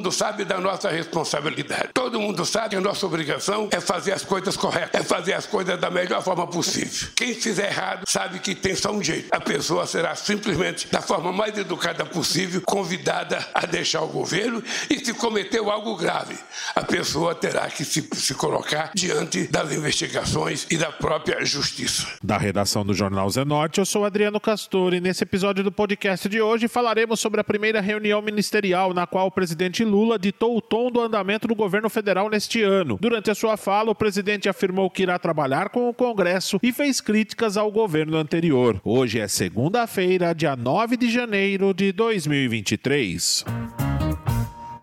mundo sabe da nossa responsabilidade. Todo mundo sabe que a nossa obrigação é fazer as coisas corretas, é fazer as coisas da melhor forma possível. Quem fizer errado sabe que tem só um jeito. A pessoa será simplesmente, da forma mais educada possível, convidada a deixar o governo, e se cometeu algo grave, a pessoa terá que se colocar diante das investigações e da própria justiça. Da redação do Jornal Zé Norte, eu sou Adriano Castor e nesse episódio do podcast de hoje falaremos sobre a primeira reunião ministerial na qual o presidente Lula ditou o tom do andamento do governo federal neste ano. Durante a sua fala, o presidente afirmou que irá trabalhar com o Congresso e fez críticas ao governo anterior. Hoje é segunda-feira, dia 9 de janeiro de 2023.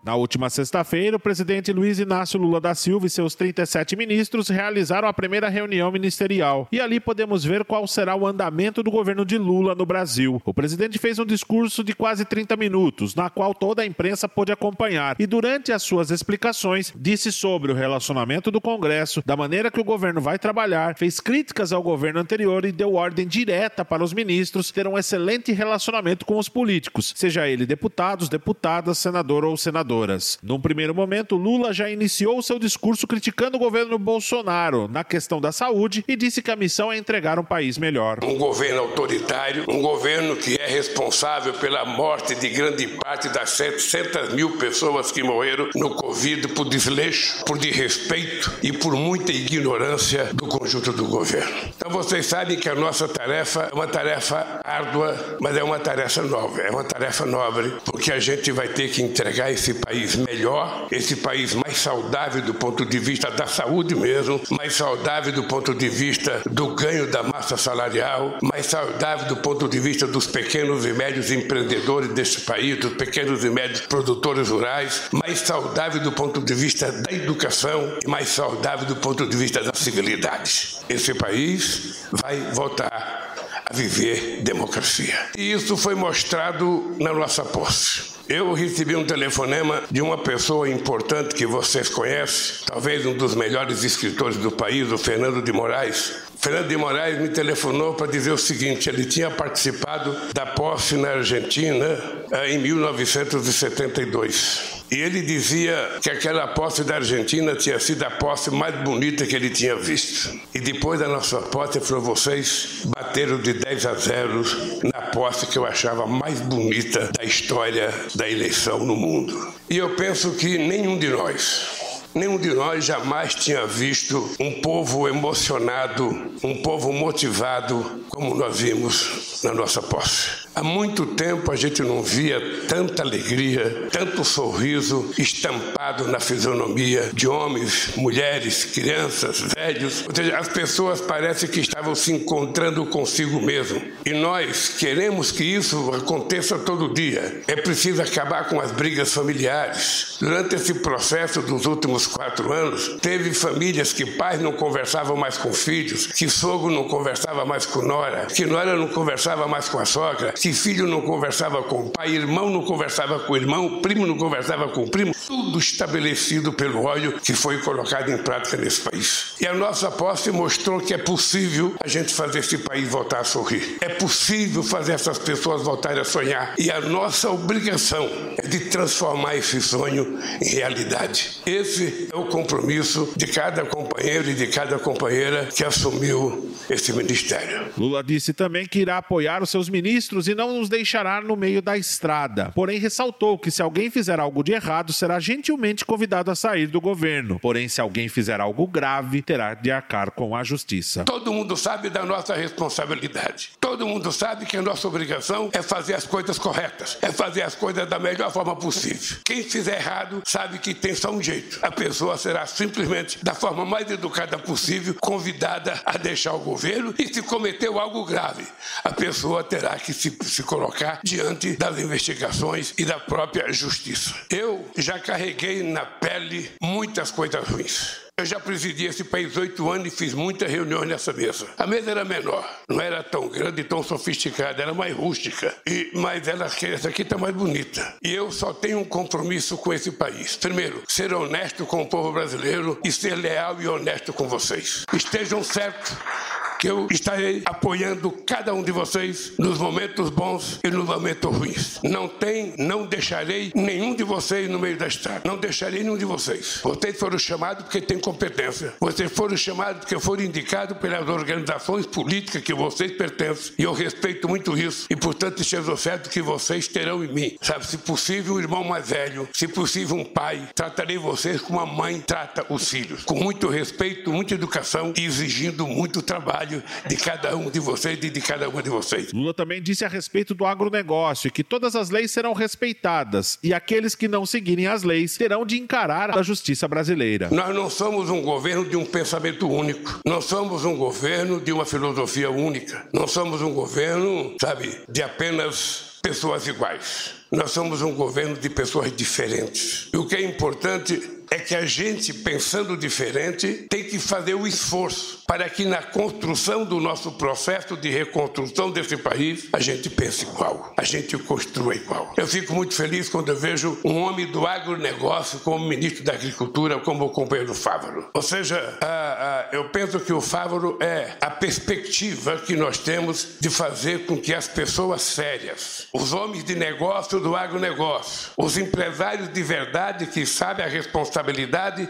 Na última sexta-feira, o presidente Luiz Inácio Lula da Silva e seus 37 ministros realizaram a primeira reunião ministerial. E ali podemos ver qual será o andamento do governo de Lula no Brasil. O presidente fez um discurso de quase 30 minutos, na qual toda a imprensa pôde acompanhar. E durante as suas explicações, disse sobre o relacionamento do Congresso, da maneira que o governo vai trabalhar, fez críticas ao governo anterior e deu ordem direta para os ministros ter um excelente relacionamento com os políticos, seja ele deputados, deputadas, senador ou senadora. Num primeiro momento, Lula já iniciou seu discurso criticando o governo Bolsonaro na questão da saúde e disse que a missão é entregar um país melhor. Um governo autoritário, um governo que é responsável pela morte de grande parte das 700 mil pessoas que morreram no Covid por desleixo, por desrespeito e por muita ignorância do conjunto do governo. Então vocês sabem que a nossa tarefa é uma tarefa árdua, mas é uma tarefa nobre, porque a gente vai ter que entregar esse país melhor, esse país mais saudável do ponto de vista da saúde mesmo, mais saudável do ponto de vista do ganho da massa salarial, mais saudável do ponto de vista dos pequenos e médios empreendedores deste país, dos pequenos e médios produtores rurais, mais saudável do ponto de vista da educação e mais saudável do ponto de vista da civilidade. Esse país vai voltar a viver democracia. E isso foi mostrado na nossa posse. Eu recebi um telefonema de uma pessoa importante que vocês conhecem, talvez um dos melhores escritores do país, o Fernando de Moraes. Fernando de Moraes me telefonou para dizer o seguinte: ele tinha participado da posse na Argentina em 1972. E ele dizia que aquela posse da Argentina tinha sido a posse mais bonita que ele tinha visto. E depois da nossa posse, ele falou: vocês bateram de 10-0 na posse que eu achava mais bonita da história da eleição no mundo. E eu penso que nenhum de nós jamais tinha visto um povo emocionado, um povo motivado, como nós vimos na nossa posse. Há muito tempo a gente não via tanta alegria, tanto sorriso estampado na fisionomia de homens, mulheres, crianças, velhos. Ou seja, as pessoas parecem que estavam se encontrando consigo mesmo. E nós queremos que isso aconteça todo dia. É preciso acabar com as brigas familiares. Durante esse processo dos últimos 4 anos, teve famílias que pais não conversavam mais com filhos, que sogro não conversava mais com nora, que nora não conversava mais com a sogra, que filho não conversava com o pai, irmão não conversava com o irmão, primo não conversava com o primo. Tudo estabelecido pelo óleo que foi colocado em prática nesse país. E a nossa posse mostrou que é possível a gente fazer esse país voltar a sorrir. É possível fazer essas pessoas voltarem a sonhar. E a nossa obrigação é de transformar esse sonho em realidade. Esse é o compromisso de cada companheiro e de cada companheira que assumiu esse ministério. Lula disse também que irá apoiar os seus ministros e não os deixará no meio da estrada. Porém, ressaltou que se alguém fizer algo de errado, será gentilmente convidado a sair do governo. Porém, se alguém fizer algo grave, terá de arcar com a justiça. Todo mundo sabe da nossa responsabilidade. Todo mundo sabe que a nossa obrigação é fazer as coisas corretas, é fazer as coisas da melhor forma possível. Quem fizer errado sabe que tem só um jeito. A pessoa será simplesmente, da forma mais educada possível, convidada a deixar o governo, e se cometeu algo grave, a pessoa terá que se colocar diante das investigações e da própria justiça. Eu já carreguei na pele muitas coisas ruins. Eu já presidi esse país 8 anos e fiz muitas reuniões nessa mesa. A mesa era menor, não era tão grande e tão sofisticada, era mais rústica. Mas essa aqui está mais bonita. E eu só tenho um compromisso com esse país. Primeiro, ser honesto com o povo brasileiro e ser leal e honesto com vocês. Estejam certos que eu estarei apoiando cada um de vocês nos momentos bons e nos momentos ruins. Não deixarei nenhum de vocês no meio da estrada. Não deixarei nenhum de vocês. Vocês foram chamados porque têm competência. Vocês foram chamados porque foram indicados pelas organizações políticas que vocês pertencem. E eu respeito muito isso. E, portanto, esteja certo que vocês terão em mim. Sabe, se possível, um irmão mais velho. Se possível, um pai. Tratarei vocês como a mãe trata os filhos. Com muito respeito, muita educação e exigindo muito trabalho de cada um de vocês e de cada uma de vocês. Lula também disse a respeito do agronegócio que todas as leis serão respeitadas e aqueles que não seguirem as leis terão de encarar a justiça brasileira. Nós não somos um governo de um pensamento único, não somos um governo de uma filosofia única, não somos um governo, sabe, de apenas pessoas iguais. Nós somos um governo de pessoas diferentes. E o que é importante é que a gente, pensando diferente, tem que fazer o esforço para que na construção do nosso processo de reconstrução desse país, a gente pense igual, a gente construa igual. Eu fico muito feliz quando eu vejo um homem do agronegócio como ministro da Agricultura, como o companheiro Fávero. Ou seja, eu penso que o Fávero é a perspectiva que nós temos de fazer com que as pessoas sérias, os homens de negócio do agronegócio, os empresários de verdade que sabem a responsabilidade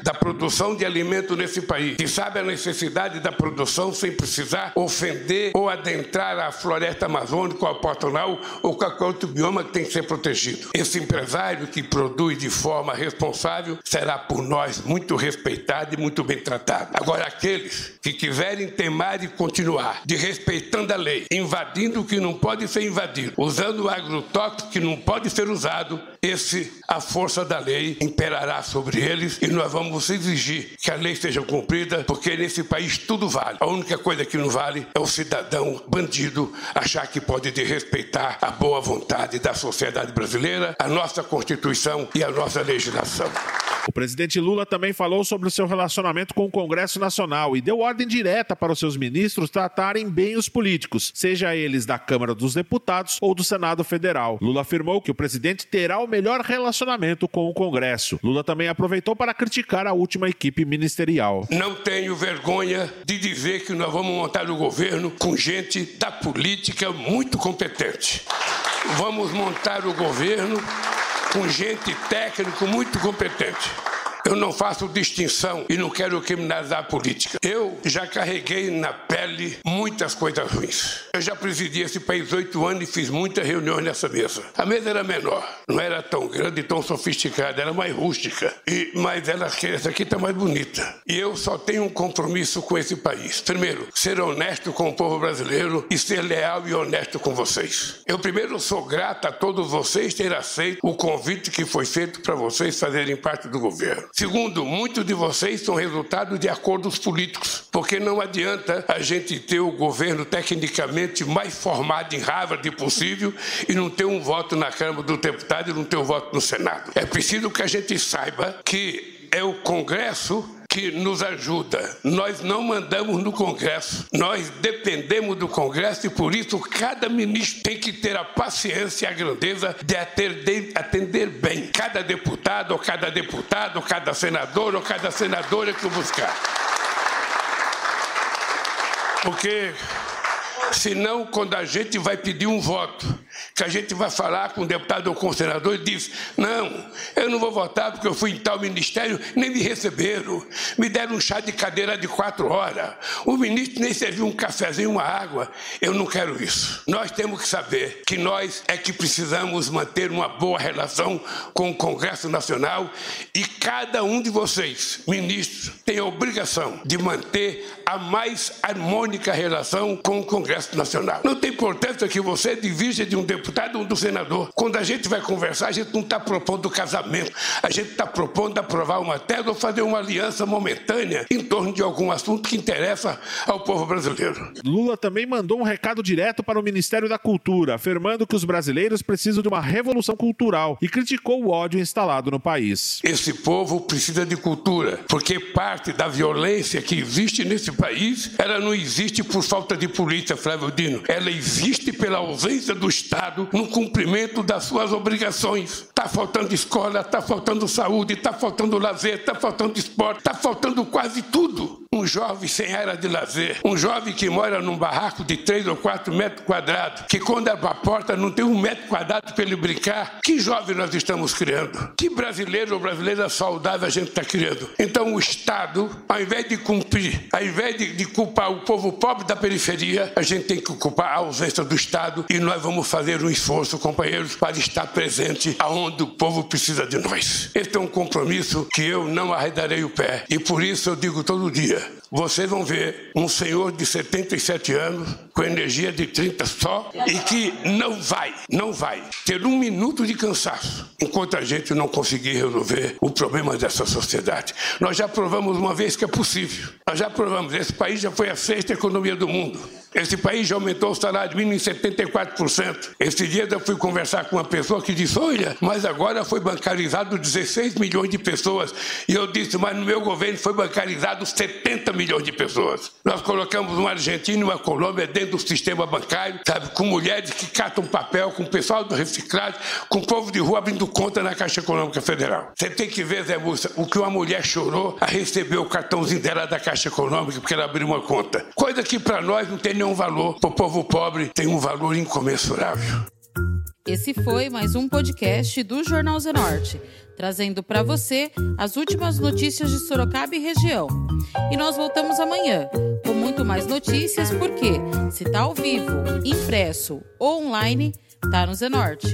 da produção de alimento nesse país, que sabe a necessidade da produção sem precisar ofender ou adentrar a floresta amazônica, ao Pantanal ou qualquer outro bioma que tem que ser protegido. Esse empresário que produz de forma responsável será por nós muito respeitado e muito bem tratado. Agora, aqueles que quiserem teimar e continuar desrespeitando a lei, invadindo o que não pode ser invadido, usando o agrotóxico que não pode ser usado, a força da lei imperará sobre eles. E nós vamos exigir que a lei seja cumprida, porque nesse país tudo vale. A única coisa que não vale é o cidadão bandido achar que pode desrespeitar a boa vontade da sociedade brasileira, a nossa Constituição e a nossa legislação. O presidente Lula também falou sobre o seu relacionamento com o Congresso Nacional e deu ordem direta para os seus ministros tratarem bem os políticos, seja eles da Câmara dos Deputados ou do Senado Federal. Lula afirmou que o presidente terá o melhor relacionamento com o Congresso. Lula também aproveitou para criticar a última equipe ministerial. Não tenho vergonha de dizer que nós vamos montar o governo com gente da política muito competente. Vamos montar o governo com gente técnica muito competente. Eu não faço distinção e não quero criminalizar a política. Eu já carreguei na pele muitas coisas ruins. Eu já presidi esse país 8 anos e fiz muitas reuniões nessa mesa. A mesa era menor, não era tão grande e tão sofisticada, era mais rústica. Essa aqui está mais bonita. E eu só tenho um compromisso com esse país. Primeiro, ser honesto com o povo brasileiro e ser leal e honesto com vocês. Eu primeiro sou grato a todos vocês terem aceito o convite que foi feito para vocês fazerem parte do governo. Segundo, muitos de vocês são resultado de acordos políticos, porque não adianta a gente ter o governo tecnicamente mais formado em Harvard possível e não ter um voto na Câmara dos Deputados e não ter um voto no Senado. É preciso que a gente saiba que é o Congresso que nos ajuda. Nós não mandamos no Congresso, nós dependemos do Congresso e, por isso, cada ministro tem que ter a paciência e a grandeza de atender bem cada deputado, ou cada deputada, ou cada senador, ou cada senadora que buscar. Porque, senão, quando a gente vai pedir um voto, que a gente vai falar com o deputado ou com o senador e diz, não, eu não vou votar porque eu fui em tal ministério, nem me receberam, me deram um chá de cadeira de 4 horas, o ministro nem serviu um cafezinho, uma água, eu não quero isso. Nós temos que saber que nós é que precisamos manter uma boa relação com o Congresso Nacional e cada um de vocês, ministros, tem a obrigação de manter a mais harmônica relação com o Congresso Nacional. Não tem importância que você divirja de um deputado ou do senador. Quando a gente vai conversar, a gente não está propondo casamento. A gente está propondo aprovar uma tese ou fazer uma aliança momentânea em torno de algum assunto que interessa ao povo brasileiro. Lula também mandou um recado direto para o Ministério da Cultura, afirmando que os brasileiros precisam de uma revolução cultural e criticou o ódio instalado no país. Esse povo precisa de cultura, porque parte da violência que existe nesse país, ela não existe por falta de polícia, Flávio Dino. Ela existe pela ausência do Estado no cumprimento das suas obrigações. Está faltando escola, está faltando saúde, está faltando lazer, está faltando esporte, está faltando quase tudo. um jovem sem área de lazer, um jovem que mora num barraco de 3 ou 4 metros quadrados, que quando abre a porta não tem um metro quadrado para ele brincar. Que jovem nós estamos criando? Que brasileiro ou brasileira saudável a gente está criando? Então o Estado, ao invés de cumprir, ao invés de culpar o povo pobre da periferia, a gente tem que culpar a ausência do Estado, e nós vamos fazer um esforço, companheiros, para estar presente aonde o povo precisa de nós. Este é um compromisso que eu não arredarei o pé, e por isso eu digo todo dia: vocês vão ver um senhor de 77 anos com energia de 30 só e que não vai ter um minuto de cansaço enquanto a gente não conseguir resolver o problema dessa sociedade. Nós já provamos uma vez que é possível. Nós já provamos. Esse país já foi a 6ª economia do mundo. Esse país já aumentou o salário mínimo em 74%. Esse dia eu fui conversar com uma pessoa que disse: olha, mas agora foi bancarizado 16 milhões de pessoas. E eu disse: mas no meu governo foi bancarizado 70 milhões de pessoas. Nós colocamos uma Argentina e uma Colômbia dentro do sistema bancário, sabe, com mulheres que catam papel, com o pessoal do reciclagem, com o povo de rua abrindo conta na Caixa Econômica Federal. Você tem que ver, Zé Múcia, o que uma mulher chorou a receber o cartãozinho dela da Caixa Econômica porque ela abriu uma conta. Coisa que para nós não tem nenhum valor. Para o povo pobre tem um valor incomensurável. Esse foi mais um podcast do Jornal Zé Norte, trazendo para você as últimas notícias de Sorocaba e região. E nós voltamos amanhã com muito mais notícias, porque se tá ao vivo, impresso ou online, tá no Zé Norte.